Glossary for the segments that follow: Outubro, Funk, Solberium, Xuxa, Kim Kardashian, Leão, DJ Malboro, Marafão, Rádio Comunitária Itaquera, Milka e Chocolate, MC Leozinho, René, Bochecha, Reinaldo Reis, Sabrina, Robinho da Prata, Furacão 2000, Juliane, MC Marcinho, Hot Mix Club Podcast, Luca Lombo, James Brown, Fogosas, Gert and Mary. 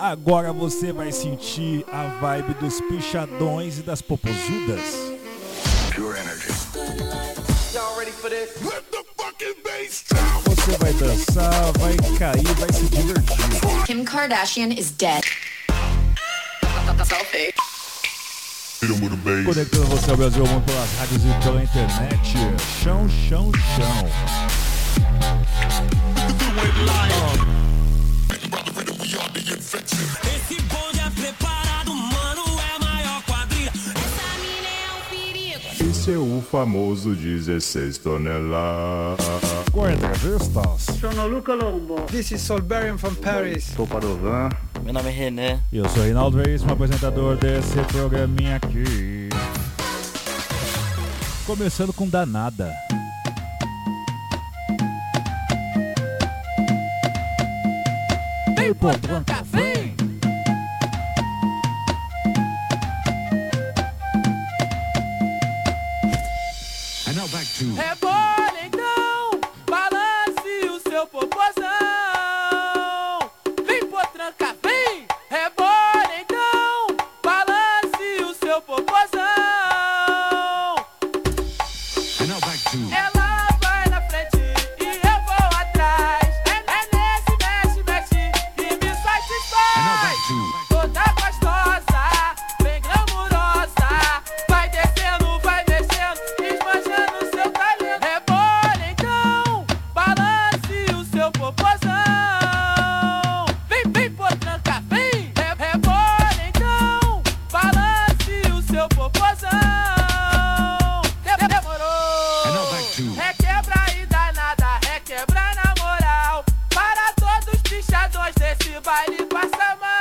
Agora você vai sentir a vibe dos pichadões e das popozudas. Pure energy. Você vai dançar, vai cair, vai se divertir. Kim Kardashian is dead. Conectando você ao Brasil, ao mundo, pelas rádios e pela internet. Chão, chão, chão. Esse bonde é preparado, mano, é maior quadrilha. Essa mina é um perigo. Esse é o famoso 16 toneladas. Guarda-vistas. Sou Luca Lombo. This is Solberium from Paris. Sou Padovan. Meu nome é René. E eu sou Reinaldo Reis, um apresentador desse programinha aqui. Começando com Danada. Vem! And now back to... Rebola então, balance o seu popozão. Vem potranca, vem! Rebola então, balance o seu popozão. And now back to... Ela vai na frente e eu vou atrás. Toda gostosa, bem glamurosa. Vai descendo, esbanjando o seu talento. Rebola então, balance o seu popozão. Vem, vem, potranca, vem. Rebola então, balance o seu popozão. Demorou. Requebra e danada, requebra na moral. Para todos os pichadores desse baile passa mal.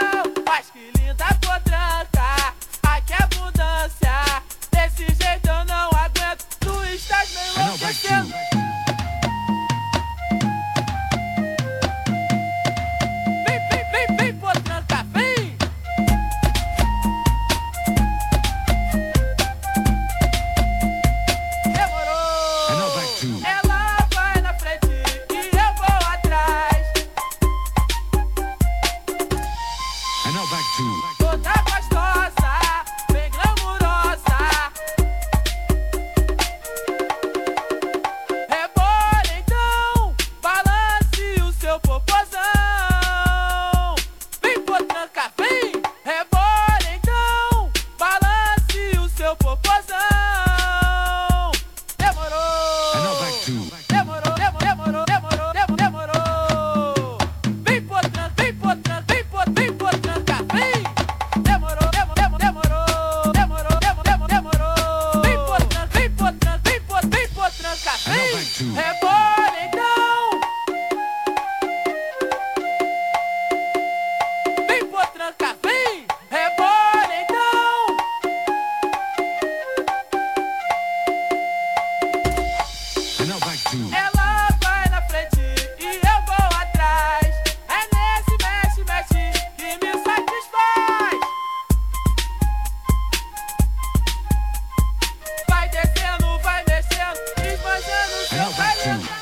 Vai descendo, vai mexendo, esbanjando o seu talento.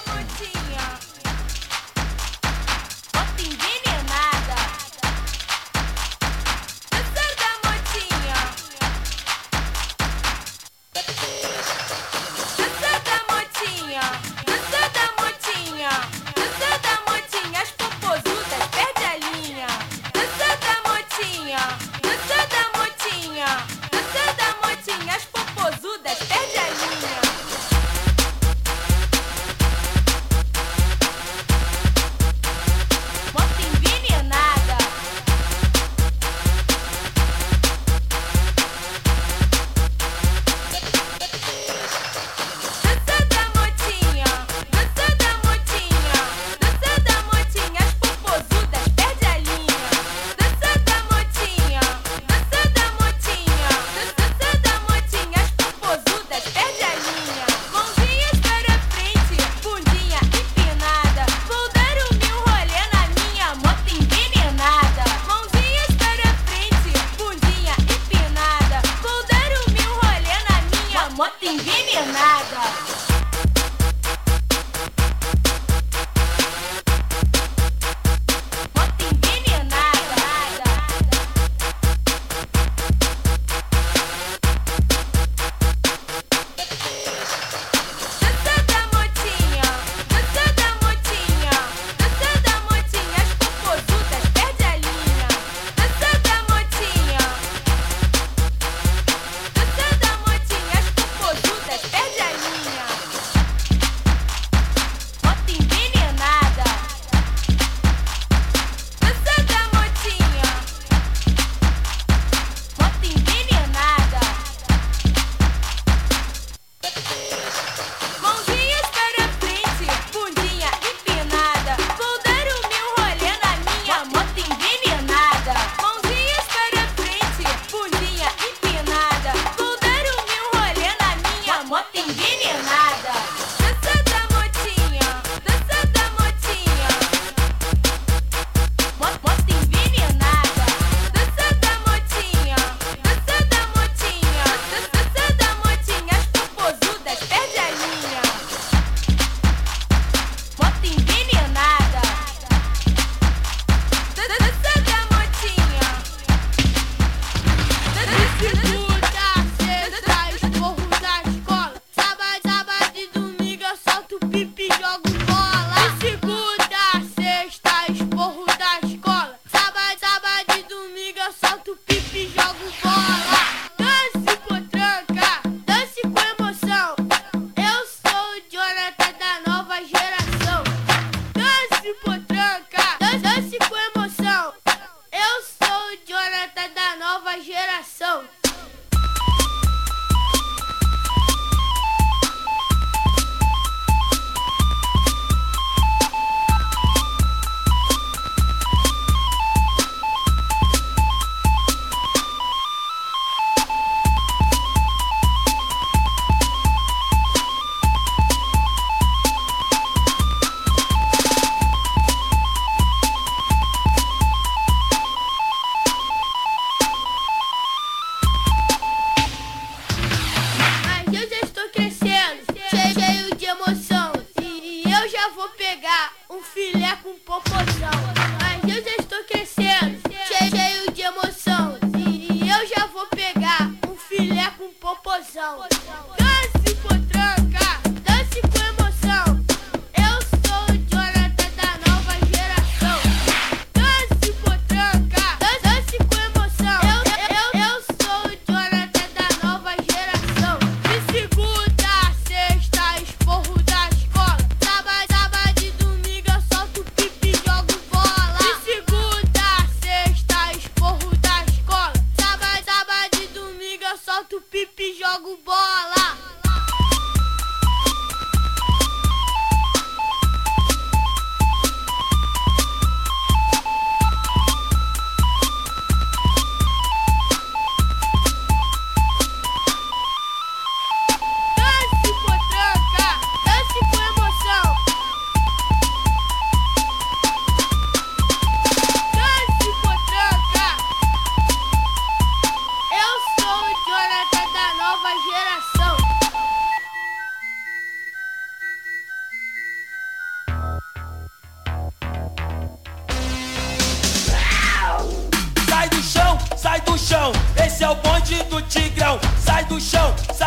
chão, esse é o bonde do Tigrão. Sai do chão, esse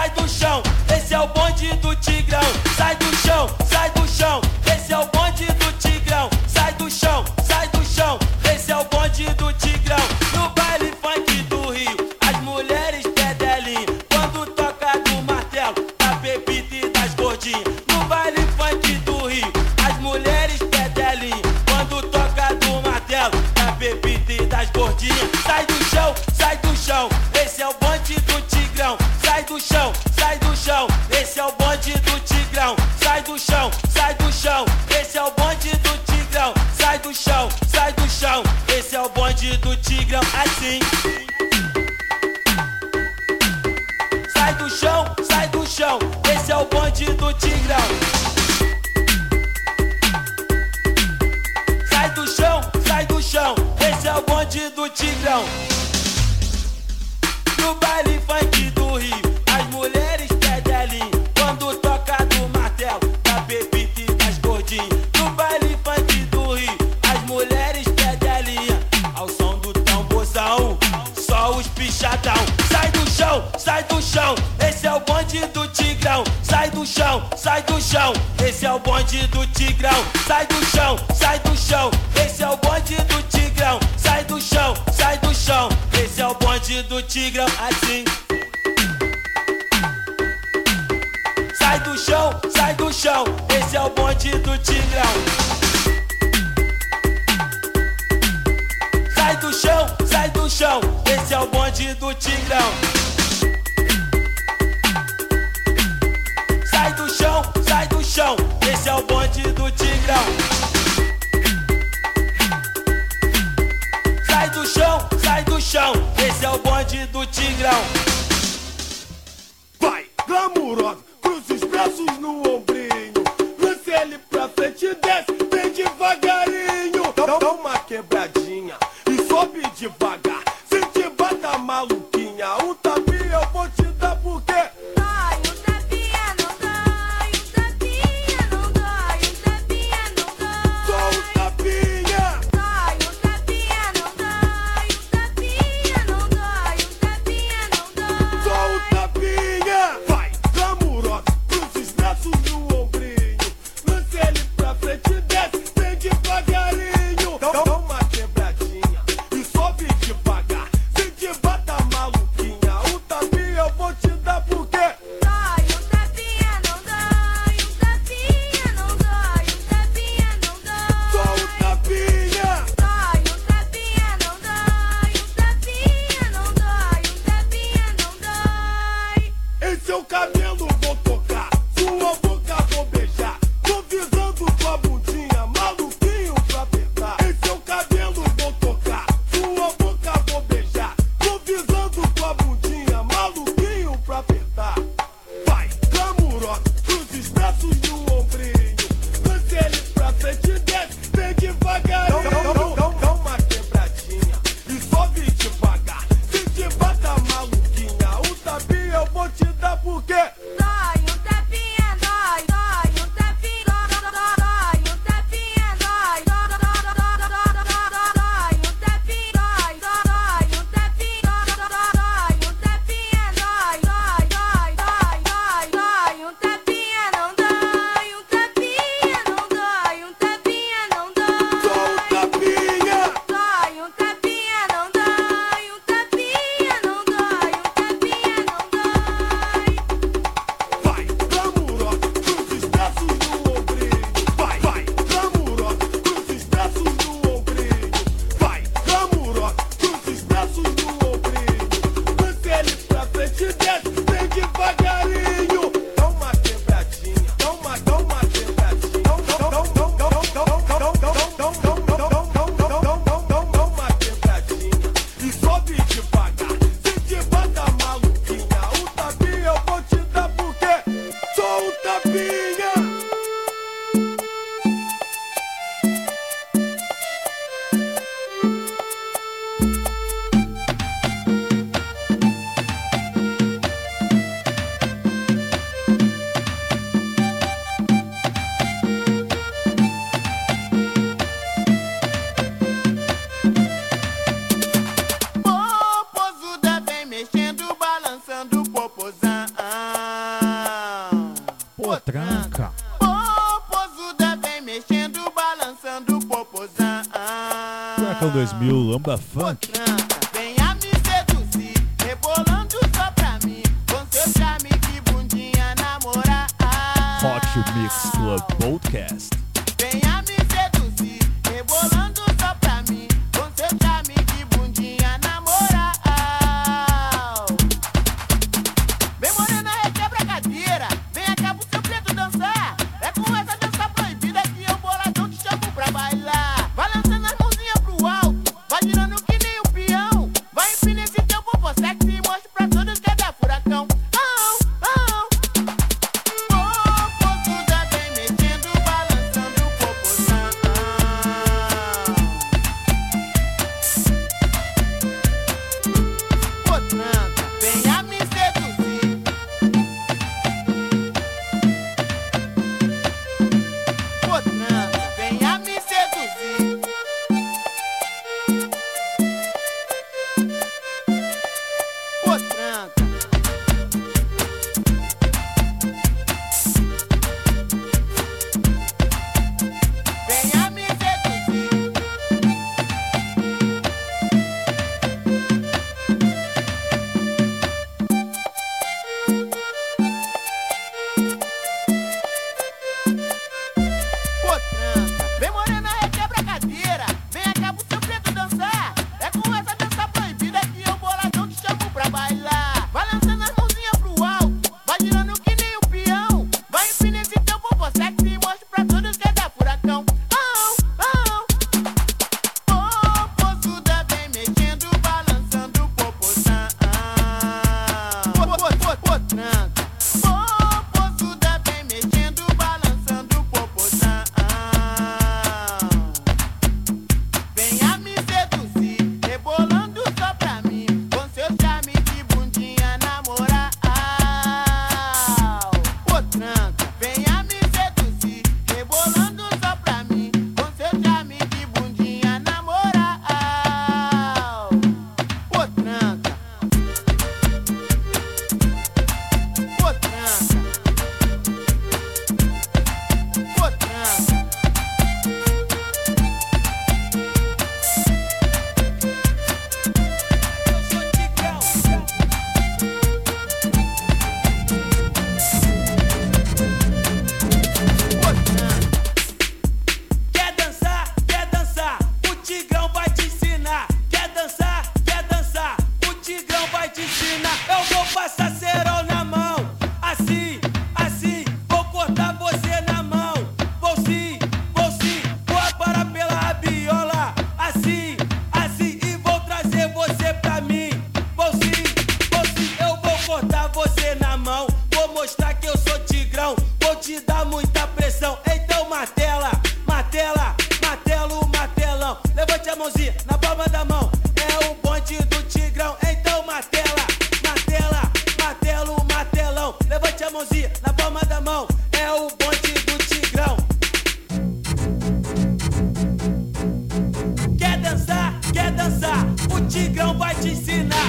é o bonde do Tigrão. Sai do chão, esse é o bonde do Tigrão. Sai do chão, esse é o bonde do Tigrão. No baile funk do Rio, as mulheres pedelinho. Quando toca do martelo, da bebida e das gordinhas. No baile funk do Rio, as mulheres pedelinho. Quando toca do martelo, da bebida e das gordinhas. Sai do chão, esse é o bonde do Tigrão. Sai do chão, esse é o bonde do Tigrão. Sai do chão, esse é o bonde do Tigrão. Sai do chão, esse é o bonde do Tigrão. Assim. Sai do chão, esse é o bonde do Tigrão. Sai do chão, esse é o bonde do Tigrão. No baile funk do Rio, as mulheres pedelinho. Quando toca do martelo, da bebida e das gordinhas. No baile funk do Rio, as mulheres pedelinho. Ao som do tamborzão, só os pichadão. Sai do chão, esse é o bonde do Tigrão. Sai do chão, esse é o bonde do Tigrão. Sai do chão, esse é o bonde do Tigrão. Sai do chão, esse é o bonde do Tigrão. Assim. Sai do chão, esse é o bonde do Tigrão. Sai do chão, esse é o bonde do Tigrão. Sai do chão, esse é o bonde do Tigrão. Sai do chão, esse é o bonde do Tigrão. Vai, glamurosa, cruza os braços no ombrinho. Lança ele pra frente e desce, bem devagarinho. Dá uma quebradinha e sobe devagar. Se te bata maluquinha, um tapinha eu vou te dar porque... Nunca. O povo da vem mexendo, balançando o popozão. Furacão 2000, Lomba Funk. Venha me seduzir, rebolando só pra mim. Com seu charme que bundinha namorar. Hot Mix Club Podcast. Venha me seduzir, rebolando só pra mim. Com seu charme que bundinha namorar. Vem morena, requebra a cadeira. Vem cá pro seu preto dançar. É com essa dança proibida que eu boladão te chamo pra bailar. Vai lançando as mãozinhas pro alto. Vai girando que nem um peão. Vai empina esse teu popô sexy e mostra pra todos que é da Furacão. Quer dançar, o Tigrão vai te ensinar.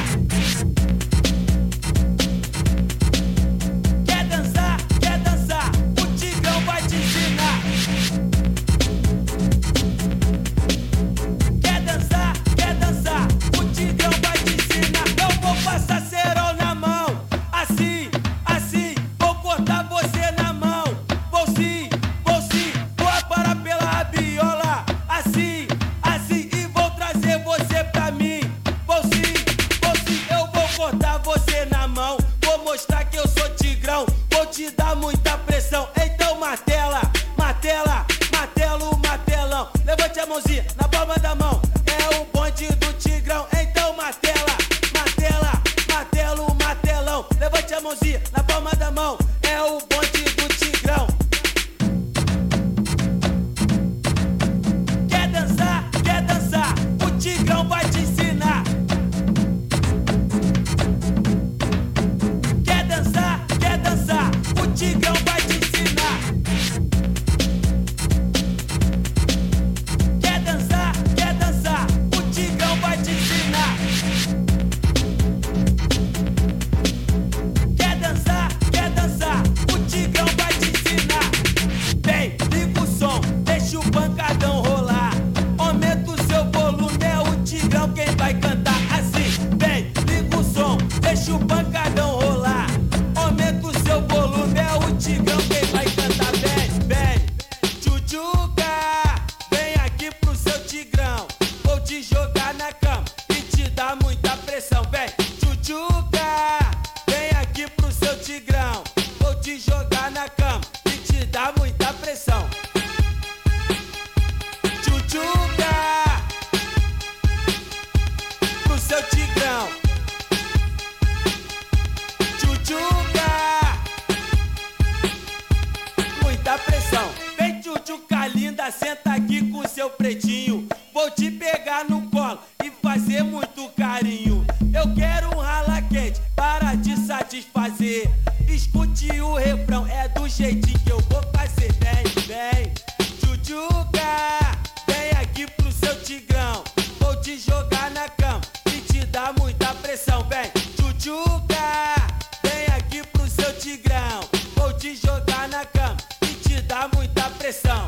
muita pressão. Vem tchutchuca linda, senta aqui com seu pretinho. Vou te pegar no colo e fazer muito carinho. Eu quero um rala quente para te satisfazer. Escute o refrão, é do jeitinho que eu vou fazer. Vem, vem, tchutchuca, vem aqui pro seu tigrão. Vou te jogar na cama e te dar muita pressão. Vem, tchutchuca, vem aqui pro seu tigrão. Vou te jogar na cama e te dar muita pressão.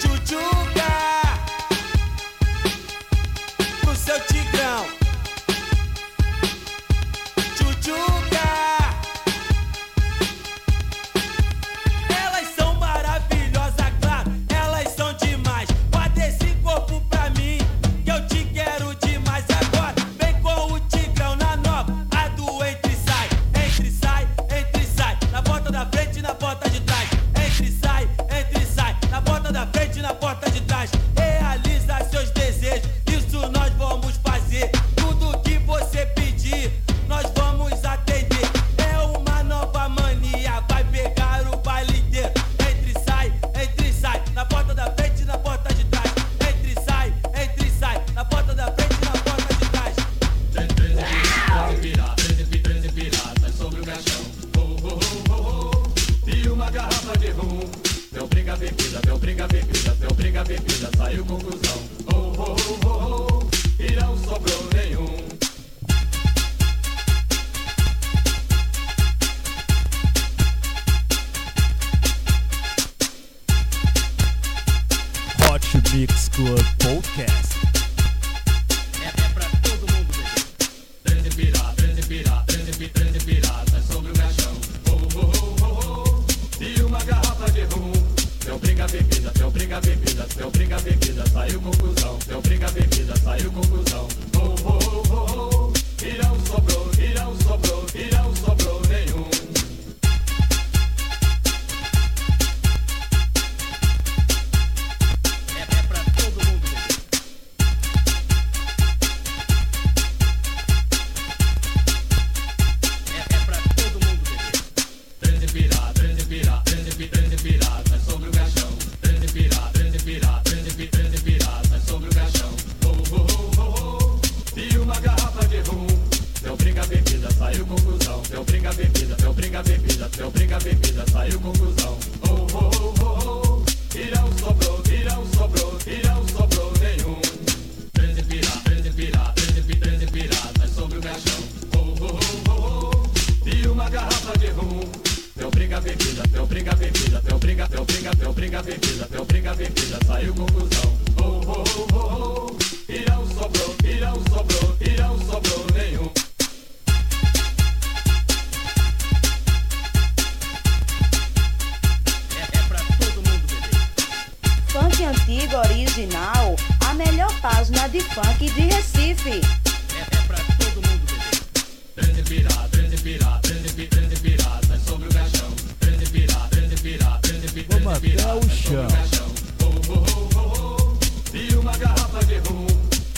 Tchutchuca, pro seu tigrão. Tchutchuca. Elas são maravilhosas, claro, elas são demais. Bota esse corpo pra mim, que eu te quero demais agora. Vem com o tigrão na nova, a do entre e sai. Entre e sai, entre e sai, na porta da frente e na porta de trás. Entre e sai, entre e sai, na porta da frente e na porta de trás. Realiza seus desejos, isso nós vamos fazer. Tudo que você pedir, nós vamos atender. É uma nova mania, vai pegar o baile inteiro. Entre e sai, na porta da frente e na porta de trás. Entre e sai, na porta da frente e na porta de trás. Três pirata, sobre o caixão. E uma garrafa de rum. Deu briga bebida, saiu conclusão. E não sobrou nenhum. Hot Mix Club Podcast. É pra todo mundo beber. Treze piratas sobre o caixão. E uma garrafa de rum. Deu briga bebida, saiu conclusão. E não sobrou nenhum. É pra todo mundo beber. É pra todo mundo beber. Treze piratas sobre o caixão. Treze piratas sobre o caixão. E uma garrafa de rum. Deu briga bebida, saiu conclusão. Deu briga bebida, saiu conclusão. E não sobrou nenhum. Treze piratas sobre o caixão. E uma garrafa de rum. Deu briga bebida, saiu conclusão. E não sobrou nenhum. É pra todo mundo beber. Funk antigo original, a melhor página de funk de Recife. É pra todo mundo beber. Treze pirata, sobre o caixão. E uma garrafa de rum.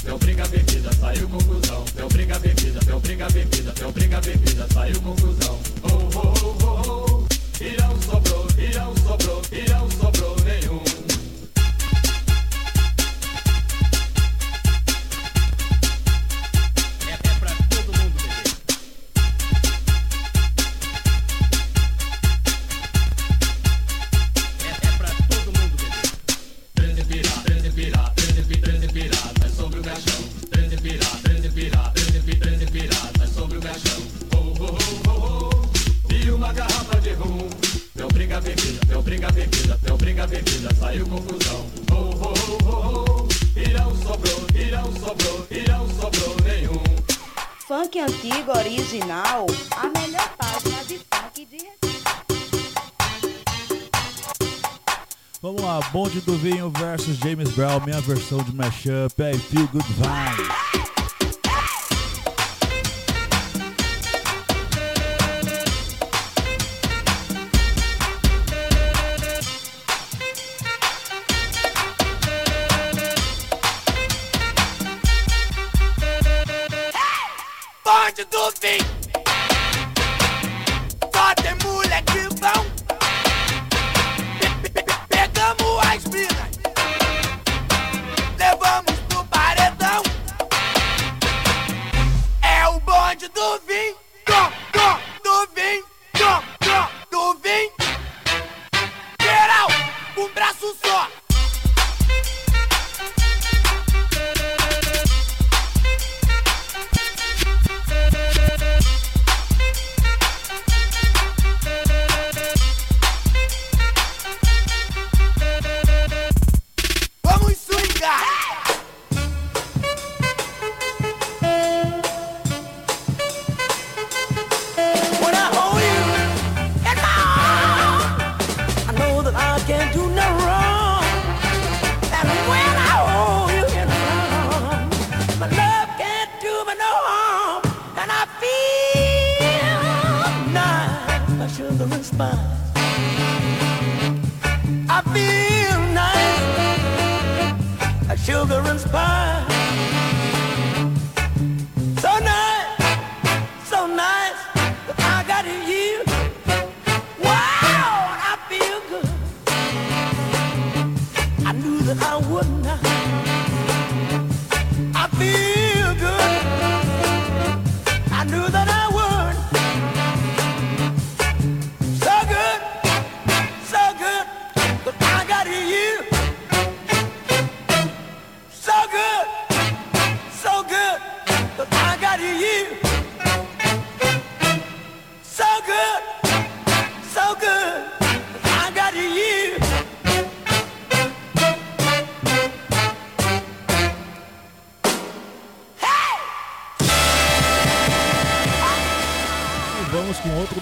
Deu briga bebida, saiu conclusão. Deu briga bebida, saiu conclusão. E não sobrou nenhum. É pra todo mundo beber. É pra todo mundo beber. Treze pirata sobre o caixão. Treze pirata sobre o caixão. E uma garrafa de rum. Deu briga bebida, saiu conclusão. E não sobrou nenhum. Funk antigo original, a melhor página de funk de Recife. Vamos lá, Bonde do Vinho versus James Brown, minha versão de mashup é Feel Good Vibes. Hey! Bonde do Vinho, só tem moleque bom. passo só.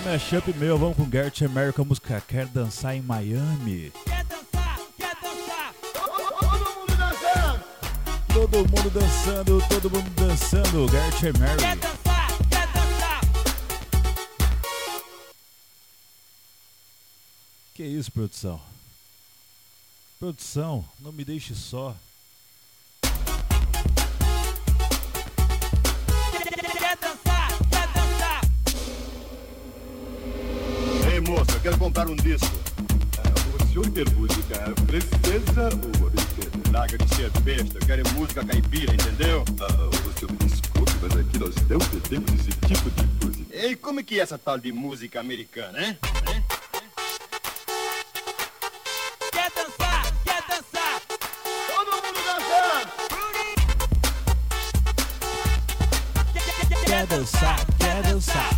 Mashup meu, vamos com Gert and Mary com a música Quer Dançar em Miami. Quer dançar, quer dançar, todo mundo dançando. Todo mundo dançando, todo mundo dançando, Gert and Mary. Quer dançar, quer dançar. Que isso, produção? Produção, não me deixe só. Moça, quero comprar um disco. O senhor quer música francesa ou larga de ser besta? Eu quero música caipira, entendeu? O senhor me desculpe, mas aqui nós não temos esse tipo de música. E como é que é essa tal de música americana, hein? Quer dançar? Quer dançar? Todo mundo dançando! Quer dançar? Quer dançar?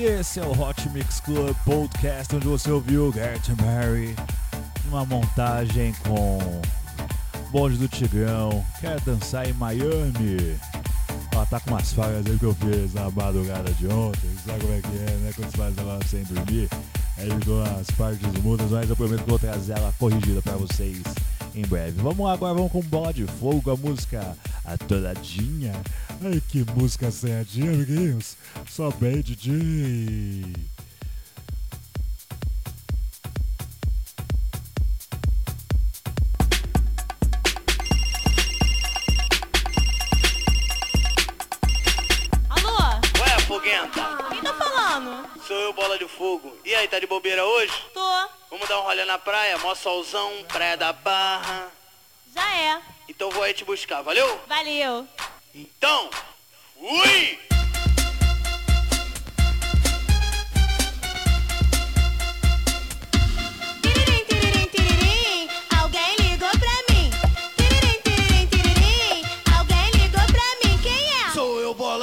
E esse é o Hot Mix Club Podcast, onde você ouviu Gert and Mary, uma montagem com Bonde do Tigrão, Quer Dançar em Miami. Ela tá com umas falhas aí que eu fiz na madrugada de ontem, sabe como é que é, né? Quando você faz ela sem dormir, aí ficou as partes mudas, mas eu prometo que vou trazer ela corrigida pra vocês em breve. Vamos lá, agora vamos com Bola de Fogo, a música Atoradinha. Ai, que música certinha, amiguinhos. Só bem, DJ. Alô? Ué, foguenta? Quem tá falando? Sou eu, Bola de Fogo. E aí, tá de bobeira hoje? Tô. Vamos dar um rolê na praia, mó solzão, praia da Barra. Já é. Então vou aí te buscar, valeu? Valeu. Então, fui!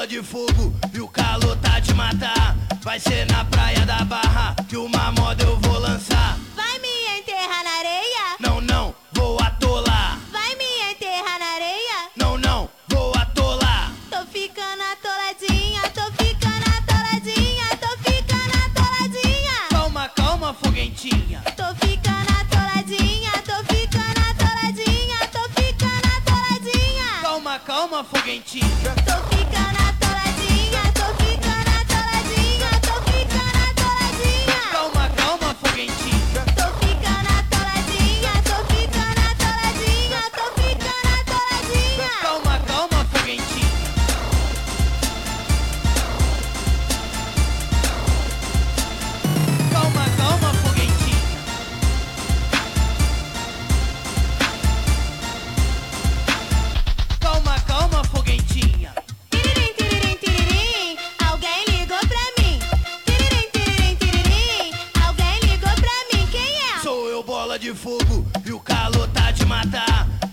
De fogo e o calor tá te matar. Vai ser na praia da Barra que uma moda eu vou lançar. Vai me enterrar na areia? Não, não, vou atolar. Vai me enterrar na areia? Não, não, vou atolar. Tô ficando atoladinha, tô ficando atoladinha, tô ficando atoladinha. Calma, calma, foguentinha. Tô ficando atoladinha, tô ficando atoladinha, tô ficando atoladinha. Calma, calma, foguentinha. Tô ficando atoladinha.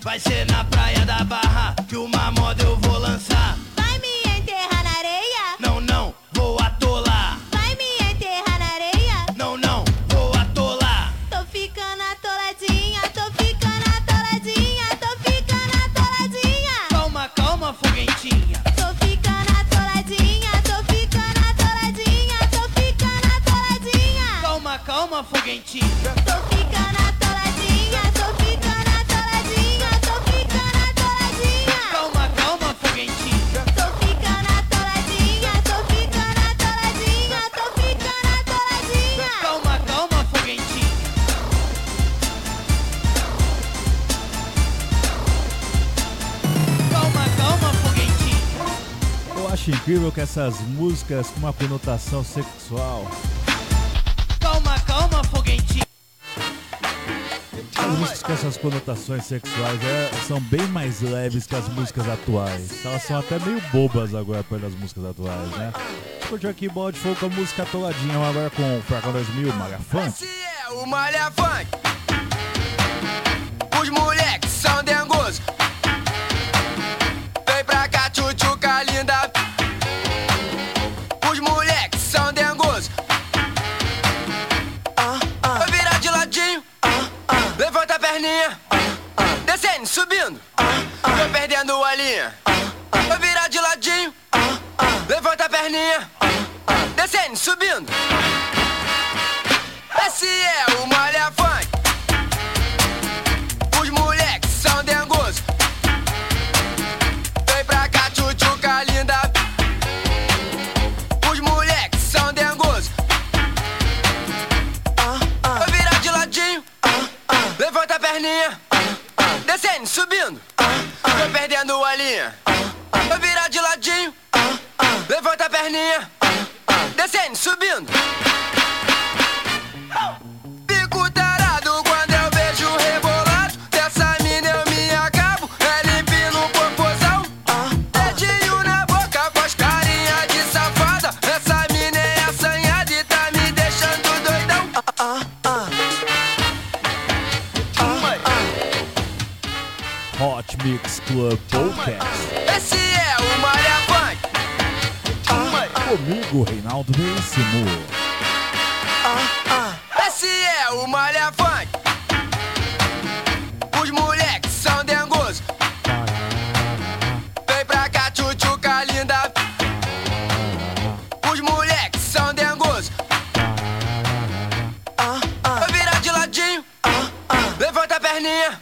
Vai ser na praia da Barra que uma moda eu vou lançar. Vai me enterrar na areia? Não, não, vou atolar. Vai me enterrar na areia? Não, não, vou atolar. Tô ficando atoladinha, tô ficando atoladinha, tô ficando atoladinha. Calma, calma, foguentinha. Tô ficando atoladinha, tô ficando atoladinha, tô ficando atoladinha. Calma, calma, foguentinha. Tô ficando atoladinha, tô ficando. Acho incrível que essas músicas com uma conotação sexual. Calma, calma, foguentinho. As músicas com essas conotações sexuais são bem mais leves que as músicas atuais. Elas são até meio bobas agora perto das músicas atuais, né? Curtiu aqui Bola de Fogo com a música atoladinha, agora com o Furacão 2000, Marafão. Esse é o Marafão. Os moleques são dengosos. Vem pra cá, tchutchuca linda. Descendo, subindo, tô perdendo a linha. Vou virar de ladinho, levanta a perninha. Descendo, subindo. Esse é o Malafante. Os moleques são dengosos. Vem pra cá, tchutchuca linda. Os moleques são dengosos. Vou virar de ladinho, levanta a perninha. Descendo, subindo, tô perdendo a linha. Vou virar de ladinho, levanta a perninha. Descendo, subindo. Fico tarado quando eu vejo o rebolado. Dessa mina eu me acabo, ela empina o popozão. Dedinho na boca, faz carinha de safada. Essa mina é assanhada e tá me deixando doidão. Hot Mix Club Podcast. Esse é o Marafão. amigo Reinaldo Reis. Esse é o Malafão. Os moleques são dengosos. Vem pra cá, tchutchuca linda. Os moleques são dengosos. Vira de ladinho. Levanta a perninha.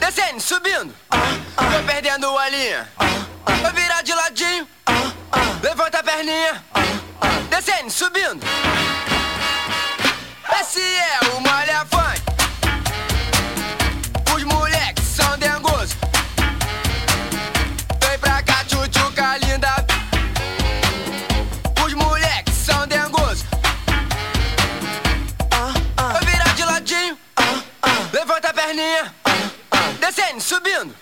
Descendo, subindo. Tô perdendo a linha. Vira de ladinho. Levanta a perninha. Descendo, subindo. Esse é o Malafão. Os moleques são dengosos. Vem pra cá, tchutchuca linda. Os moleques são dengosos. Vira de ladinho. Levanta a perninha. Descendo, subindo.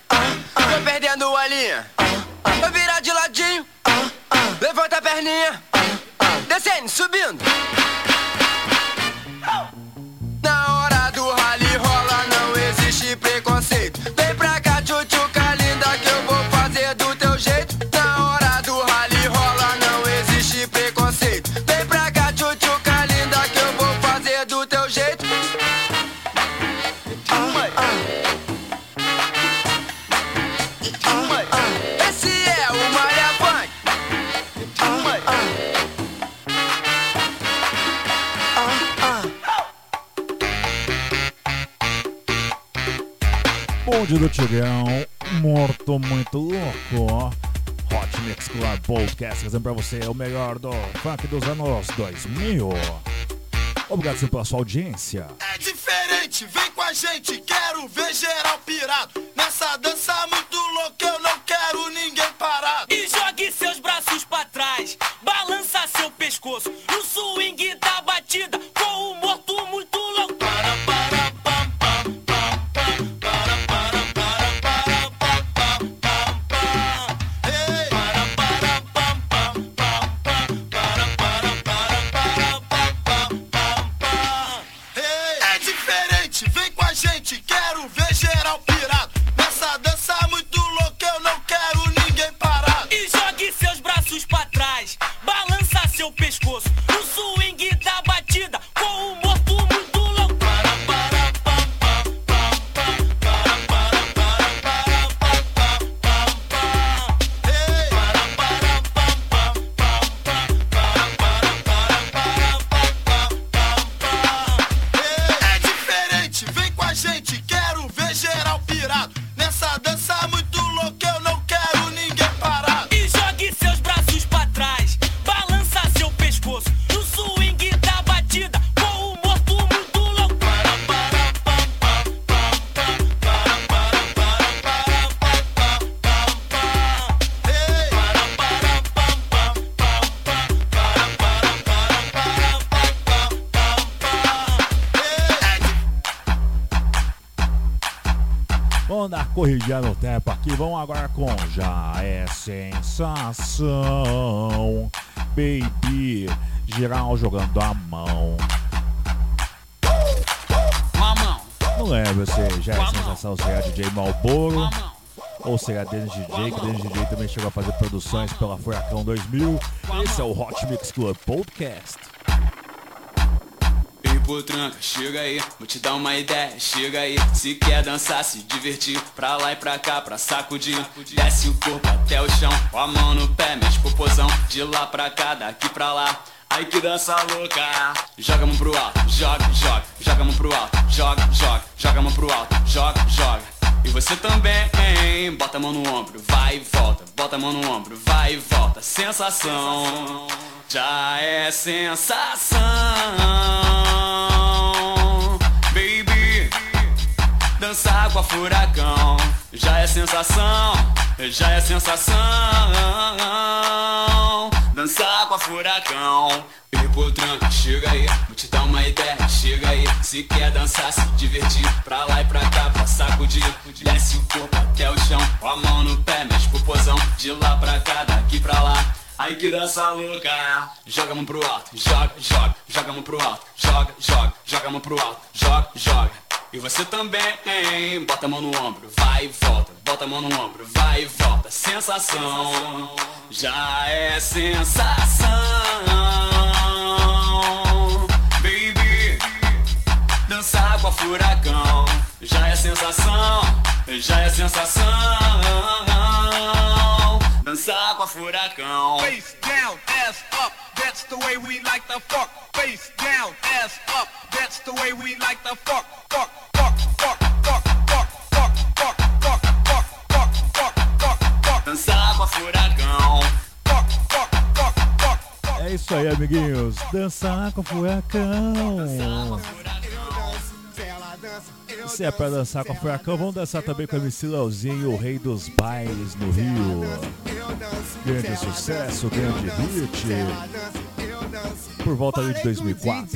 Tô perdendo a linha. Vira de ladinho. Levanta a perninha. Descendo, subindo. Na hora do rally rola, não existe preconceito. Vem pra cá, tchutchuca linda, que eu vou fazer do teu jeito. Na hora do rally rola, não existe preconceito. Vem pra cá, tchutchuca linda, que eu vou fazer do teu jeito. Esse é o Malafão. Bonde do Tigrão, morto muito louco. Hot Mix Club Podcast, trazendo pra você o melhor do funk dos anos 2000. Obrigado sempre pela sua audiência. É diferente, vem com a gente, quero ver geral pirado. Nessa dança muito louca, eu não quero ninguém parado. E jogue seus braços pra trás, balança seu pescoço. No swing da batida, com o morto muito louco. Corrigir no tempo aqui, vamos agora com Já é Sensação, Baby, Geral jogando a mão. Mamão. Não lembro se Já é Sensação seria DJ Malboro, mamão, ou seria Dennis DJ, que Dennis DJ também chegou a fazer produções pela Furacão 2000. Mamão. Esse é o Hot Mix Club Podcast. Potranca, chega aí, vou te dar uma ideia, chega aí. Se quer dançar, se divertir, pra lá e pra cá, pra sacudir. Desce o corpo até o chão, com a mão no pé, mexe popozão. De lá pra cá, daqui pra lá, aí que dança louca. Joga a mão pro alto, joga, joga. Joga a mão pro alto, joga, joga. Joga a mão pro alto, joga, joga. E você também, hein? Bota a mão no ombro, vai e volta. Bota a mão no ombro, vai e volta. Sensação, já é sensação. Baby, dançar com a Furacão. Já é sensação, já é sensação. Dançar com a Furacão. Potranca, chega aí, vou te dar uma ideia, chega aí. Se quer dançar, se divertir, pra lá e pra cá, pra sacudir. Desce o corpo até o chão, com a mão no pé, mexe pro pozão. De lá pra cá, daqui pra lá, aí que dança louca. Joga a mão pro alto, joga, joga. Joga a mão pro alto, joga, joga. Joga a mão pro alto, joga, joga. E você também, hein? Bota a mão no ombro, vai e volta. Bota a mão no ombro, vai e volta. Sensação, já é sensação. Furacão, baby, dançar com a Furacão, já é sensação, já é sensação. Dançar com a Furacão. Face down, ass up, that's the way we like the fuck. Face down, ass up, that's the way we like the fuck. Fuck, fuck, fuck, fuck, fuck, fuck, fuck, fuck, fuck, fuck, fuck, fuck, fuck. Dançar com a Furacão. É isso aí, amiguinhos. Dançar com o Furacão. Se é pra dançar com o Furacão, vamos dançar também com o MC Leozinho, o rei dos bailes no Rio. Grande sucesso, grande hit. Por volta de 2004.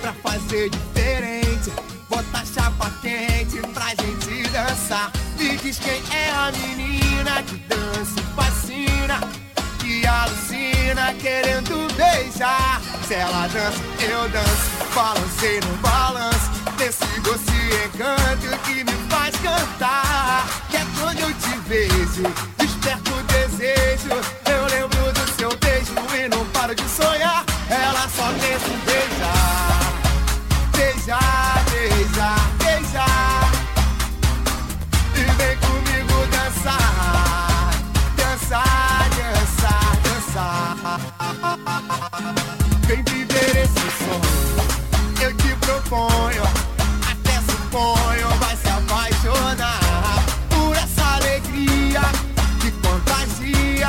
Pra fazer diferente, bota chapa quente pra gente dançar. Me diz quem é a menina que dança e fascina, que alucina querendo beijar. Se ela dança, eu danço, balancei no balanço, desse doce encanto que me faz cantar. Que é quando eu te vejo, desperto o desejo, eu lembro do seu beijo e não paro de sonhar. Ela só pensa em beijar, beijar, beijar, beijar. E vem comigo dançar, dançar, vem viver esse sonho, eu te proponho, até suponho, vai se apaixonar por essa alegria que contagia,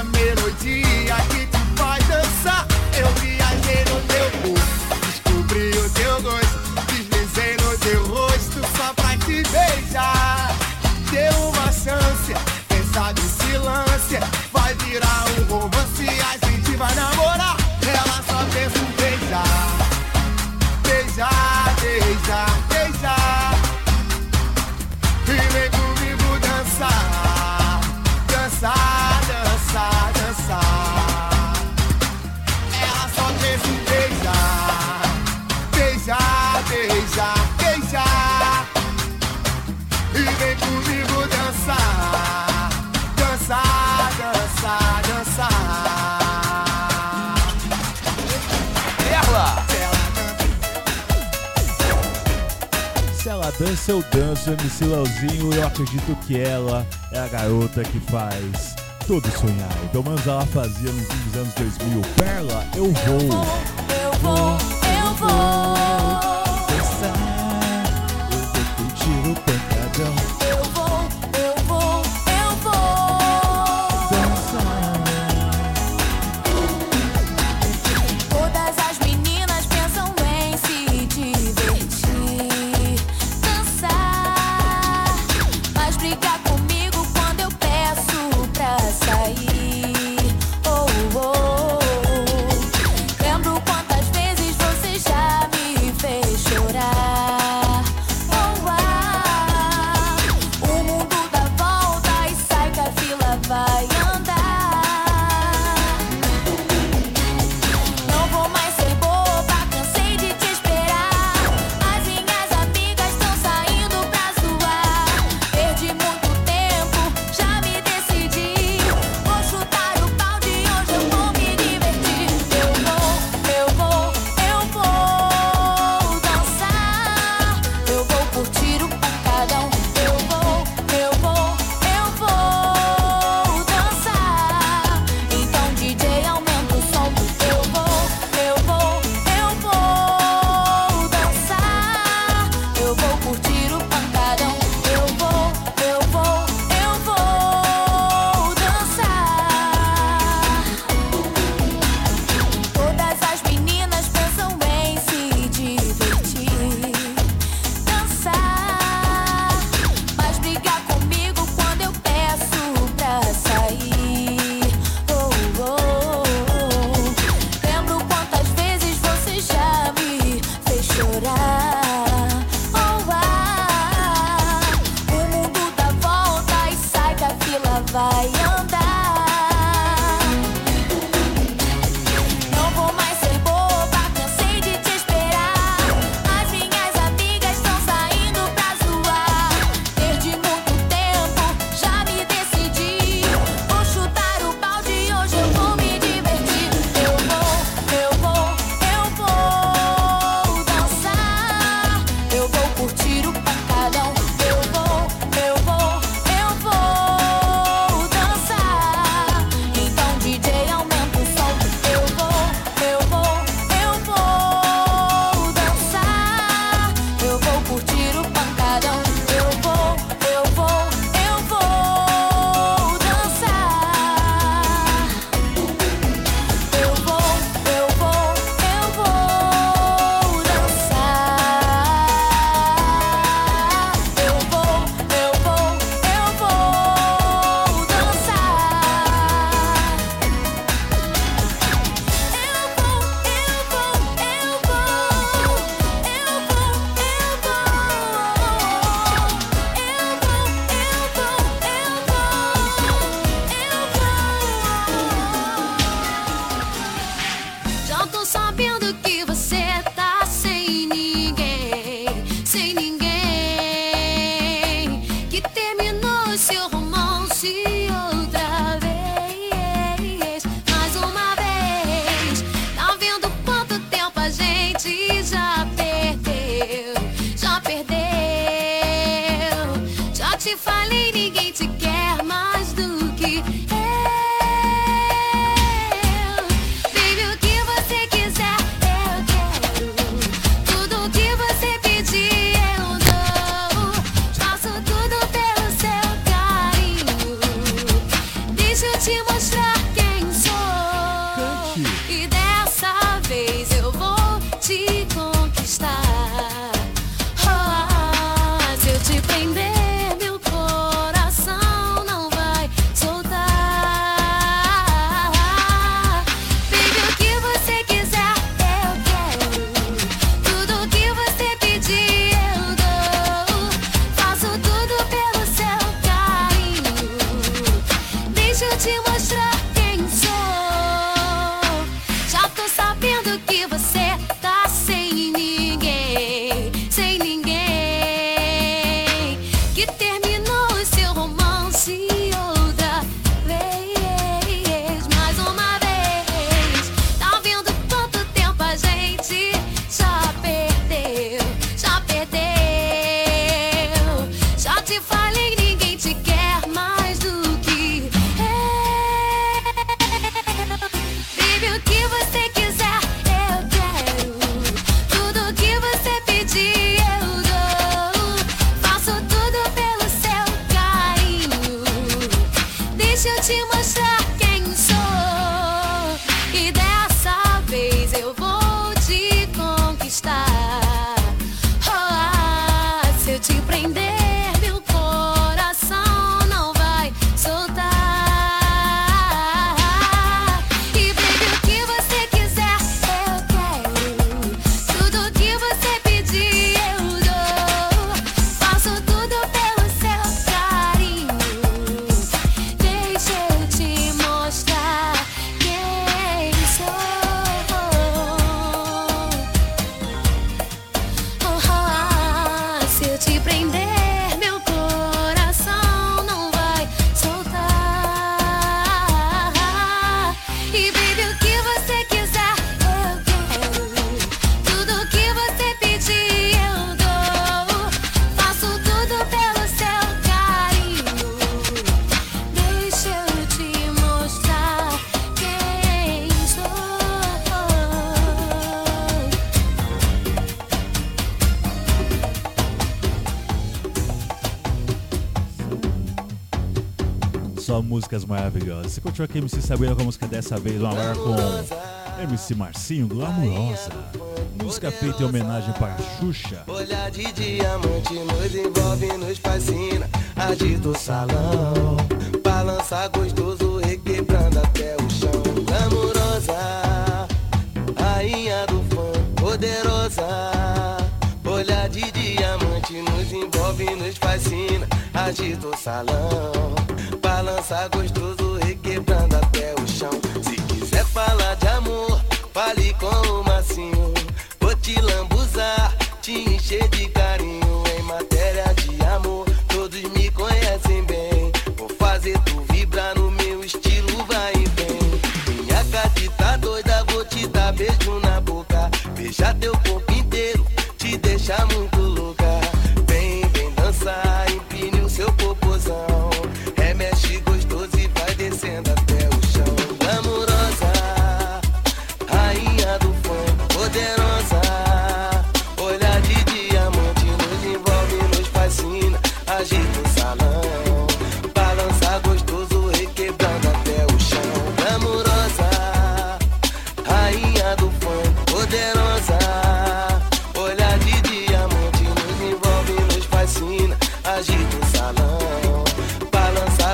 a melodia que te faz dançar. Eu viajei no teu corpo, descobri o teu gosto, deslizei no teu rosto só pra te beijar. Deu uma chance, pensa de silêncio, vai virar um romance, a gente vai namorar. Ela só pensa em beijar, beijar, beijar, beijar. E vem comigo dançar, dançar, dançar, dançar. Ela só pensa em beijar, beijar, beijar, beijar. E vem comigo dançar, dançar, dançar, dançar. Se ela dança, eu danço, MC Leozinho. Eu acredito que ela é a garota que faz todo sonhar. Então, mas ela fazia nos anos 2000. Perla, eu vou. Eu vou, eu vou dançar, eu vou curtir o pancadão. Eu vou, eu vou, eu vou dançar. Todas as meninas pensam em se divertir, briga comigo quando eu peço pra sair. Oh, oh, oh. Lembro quantas vezes fingindo que você tá sem ninguém, sem ninguém, que terminou seu romance outra vez, mais uma vez. Tá vendo quanto tempo a gente já perdeu, já perdeu. Já te falei, ninguém te quer mais do que eu. Músicas maravilhosas. Você continua aqui, MC Sabrina, com a música dessa vez, uma hora com MC Marcinho, Glamurosa. Música feita em homenagem para Xuxa. Olhar de diamante nos envolve, nos fascina. Agita o salão, balança gostoso, requebrando até o chão. Glamurosa, rainha do fã, poderosa. Olhar de diamante nos envolve, nos fascina. Agita o salão, balança gostoso, requebrando até o chão. Se quiser falar de amor, fale com o Marcinho. Vou te lambuzar, te encher de carinho. Em matéria de amor, todos me conhecem bem. Vou fazer tu vibrar no meu estilo, vai e vem. Minha gata tá doida, vou te dar beijo na boca. Beijar teu corpo inteiro, te deixar muito louca. Vem, vem dançar, empine o seu popozão. Mexe gostoso e vai descendo até o chão. Glamurosa, rainha do fã, poderosa. Olhar de diamante, nos envolve, nos fascina. Agita o salão, balança gostoso, requebrando até o chão. Glamurosa, rainha do fã, poderosa. Olhar de diamante, nos envolve, nos fascina. Agita o salão,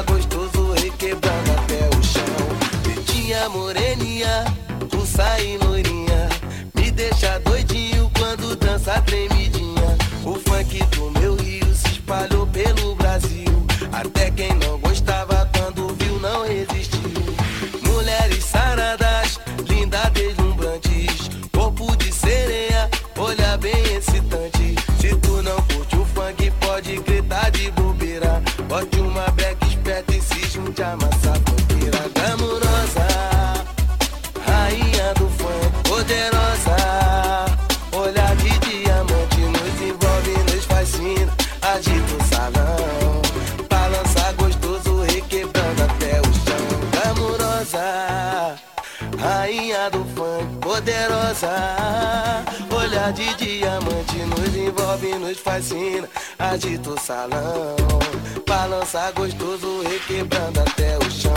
gostoso, requebrando até o chão. Pretinha, moreninha, russa e loirinha, me deixa dançar. Olhar de diamante nos envolve, nos fascina. Agita o salão, balança gostoso, requebrando até o chão.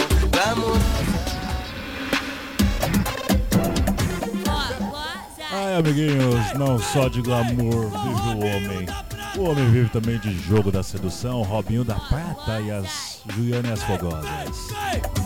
Ai, amiguinhos, não só de glamour vive o homem. O homem vive também de jogo da sedução, Robinho da Prata e as Juliane e as Fogosas.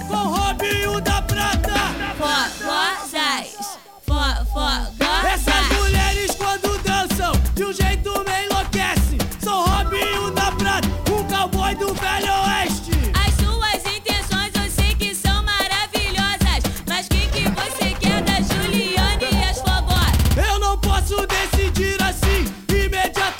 Com Robinho da Prata, Fogosas, Fogosas. Essas mulheres quando dançam, de um jeito me enlouquece. Sou Robinho da Prata, o cowboy do Velho Oeste. As suas intenções eu sei que são maravilhosas, mas que você quer da Juliane e as Fogosas? Eu não posso decidir assim imediatamente.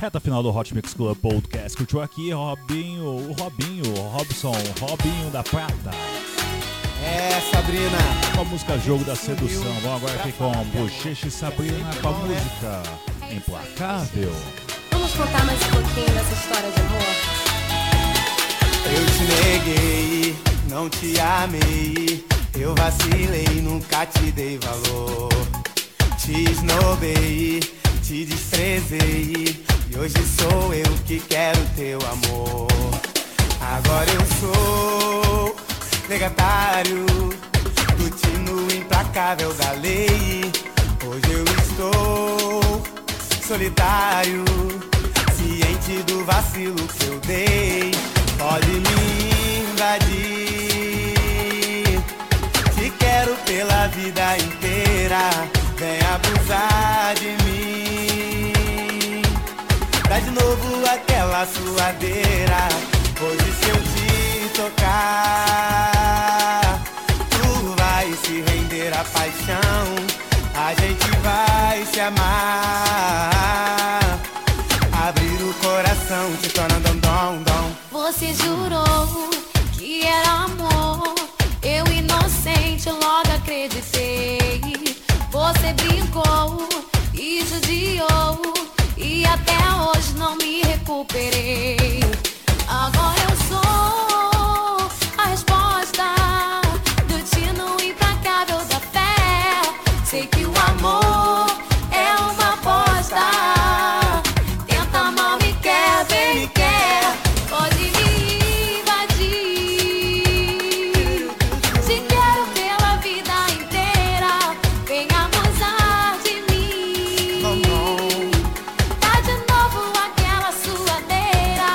Reta final do Hot Mix Club Podcast. Curtiu aqui Robinho da Prata. É, Sabrina. Com a música Jogo da Sedução. Vamos agora aqui com Bochecha e Sabrina com a música Implacável. Vamos contar mais um pouquinho dessa história de amor. Eu te neguei, não te amei. Eu vacilei, nunca te dei valor. Te esnobei, te desprezei. E hoje sou eu que quero teu amor. Agora eu sou negatário do tino implacável da lei. Hoje eu estou solitário, ciente do vacilo que eu dei. Pode me invadir, te quero pela vida inteira. Vem abusar de mim, dá de novo aquela suadeira. Hoje se eu te tocar, tu vai se render à paixão. A gente vai se amar, abrir o coração, te tornando um dom. Você jurou que era amor, eu inocente logo acreditei. Você brincou e judiou, e até hoje não me recuperei. Agora eu sou a resposta do tino implacável da fé. Sei que o amor é uma aposta. Tenta mal, me quer, vem me quer. Pode me invadir, te quero pela vida inteira. Vem abusar de mim, de novo aquela suadeira.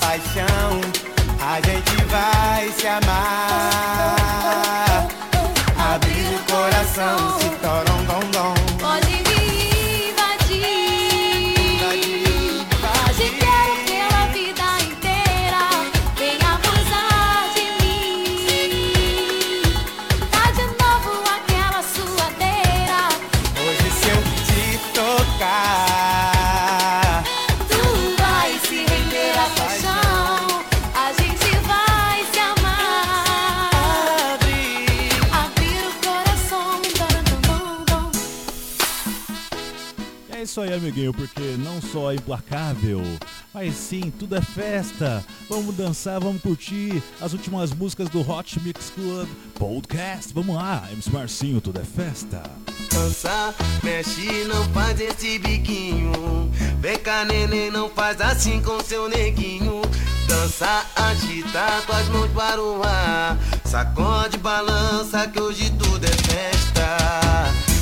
paixão, a gente vai se amar. Abrir o coração, se torondondom. Pode me invadir. Hoje quero pela vida inteira. Vem abusar de mim. Tá de novo aquela suadeira. Hoje se eu te tocar, isso aí, amiguinho, porque não só é implacável, mas sim, tudo é festa. Vamos dançar, vamos curtir as últimas músicas do Hot Mix Club Podcast. Vamos lá, MC Marcinho, tudo é festa. Dança, mexe, não faz esse biquinho. Vem cá, neném, não faz assim com seu neguinho. Dança, agita com as mãos para o ar. Sacode, balança, que hoje tudo é festa.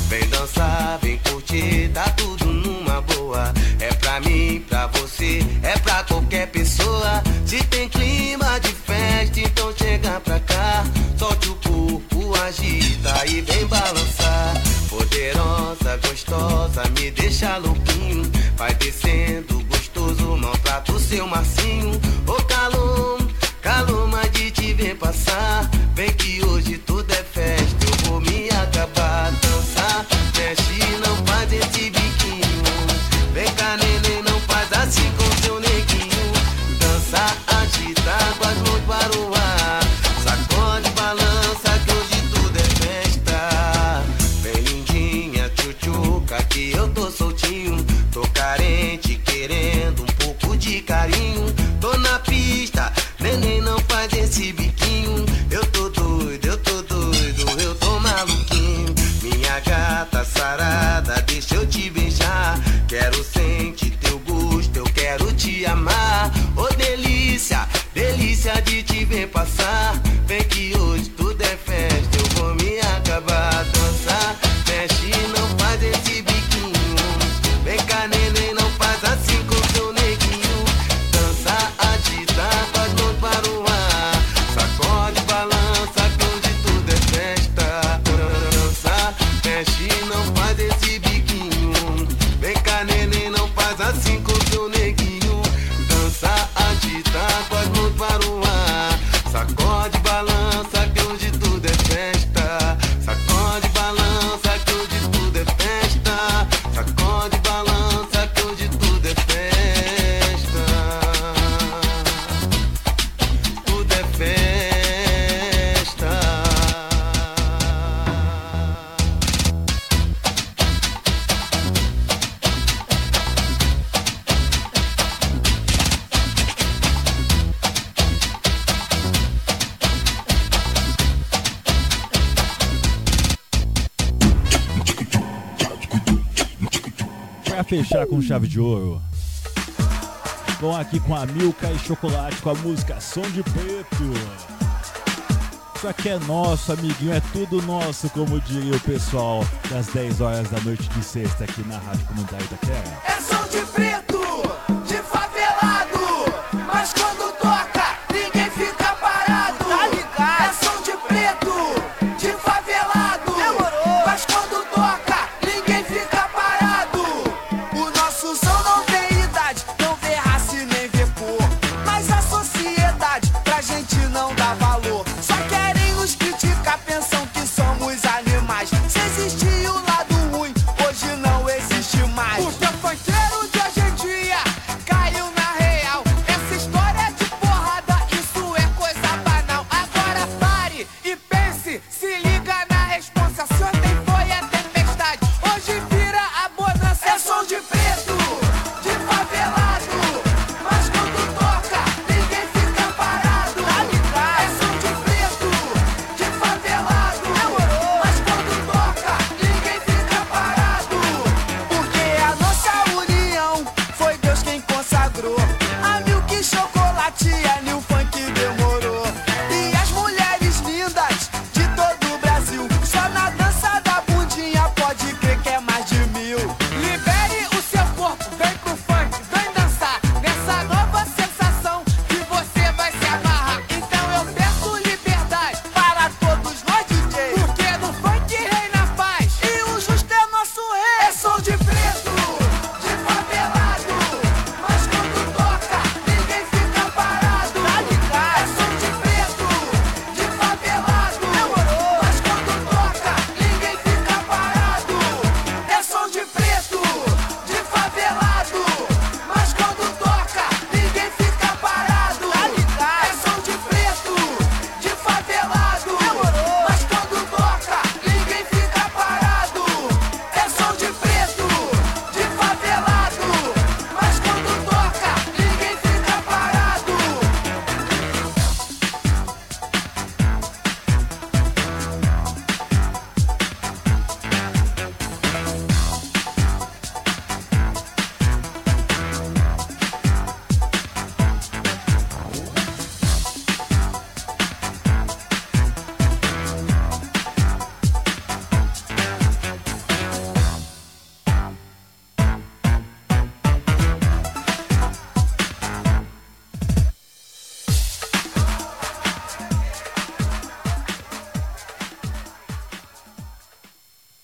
Vem dançar, vem curtir, tá tudo numa boa. É pra mim, pra você, é pra qualquer pessoa. Se tem clima de festa, então chega pra cá. Solte o corpo, agita e vem balançar. Poderosa, gostosa, me deixa louquinho. Vai descendo, gostoso, mão pra tu, seu Marcinho. Ô calor, calor, mas de te ver passar. Vem que hoje tudo é festa, eu vou me acabar. Dança, mexe, não faz esse biquinho. Vem cá, neném, não faz assim com seu neguinho. Dança, agita, com as mãos para o ar. Sacode, balança, que hoje tudo é festa. Vem lindinha, tchutchuca, que eu tô soltinho. Tô carente, querendo um pouco de carinho. Tô na pista, neném, não faz esse biquinho. Gata sarada, deixa eu te beijar. Quero sentir teu gosto, eu quero te amar. Ô delícia, delícia de te ver passar. Vem que hoje tudo é festa, eu vou me acabar. Dança, mexe, não faz esse biquinho. Vem cá, neném, não faz assim com seu neguinho. Dança, agita, faz mãos para o ar. Sacode, balança, que hoje tudo é festa. Dança, mexe, não faz esse biquinho. Vem cá, neném, não faz assim com seu neguinho. Dança, agita, com as mãos para o ar. Sacode, balança, que hoje tudo é festa. Sacode, balança, que hoje tudo é festa. Sacode, balança, que hoje tudo é festa. Tudo é festa. Pra fechar com chave de ouro, vamos aqui com a Milka e Chocolate, com a música Som de Preto. Isso aqui é nosso, amiguinho, é tudo nosso, como diria o pessoal das 10 horas da noite de sexta aqui na Rádio Comunitária Itaquera. É som de preto, de favelado, mas quando toca, ninguém fica parado. Tá ligado? É som de preto, de favelado, demorou, mas quando toca, ninguém fica parado. Sagrou.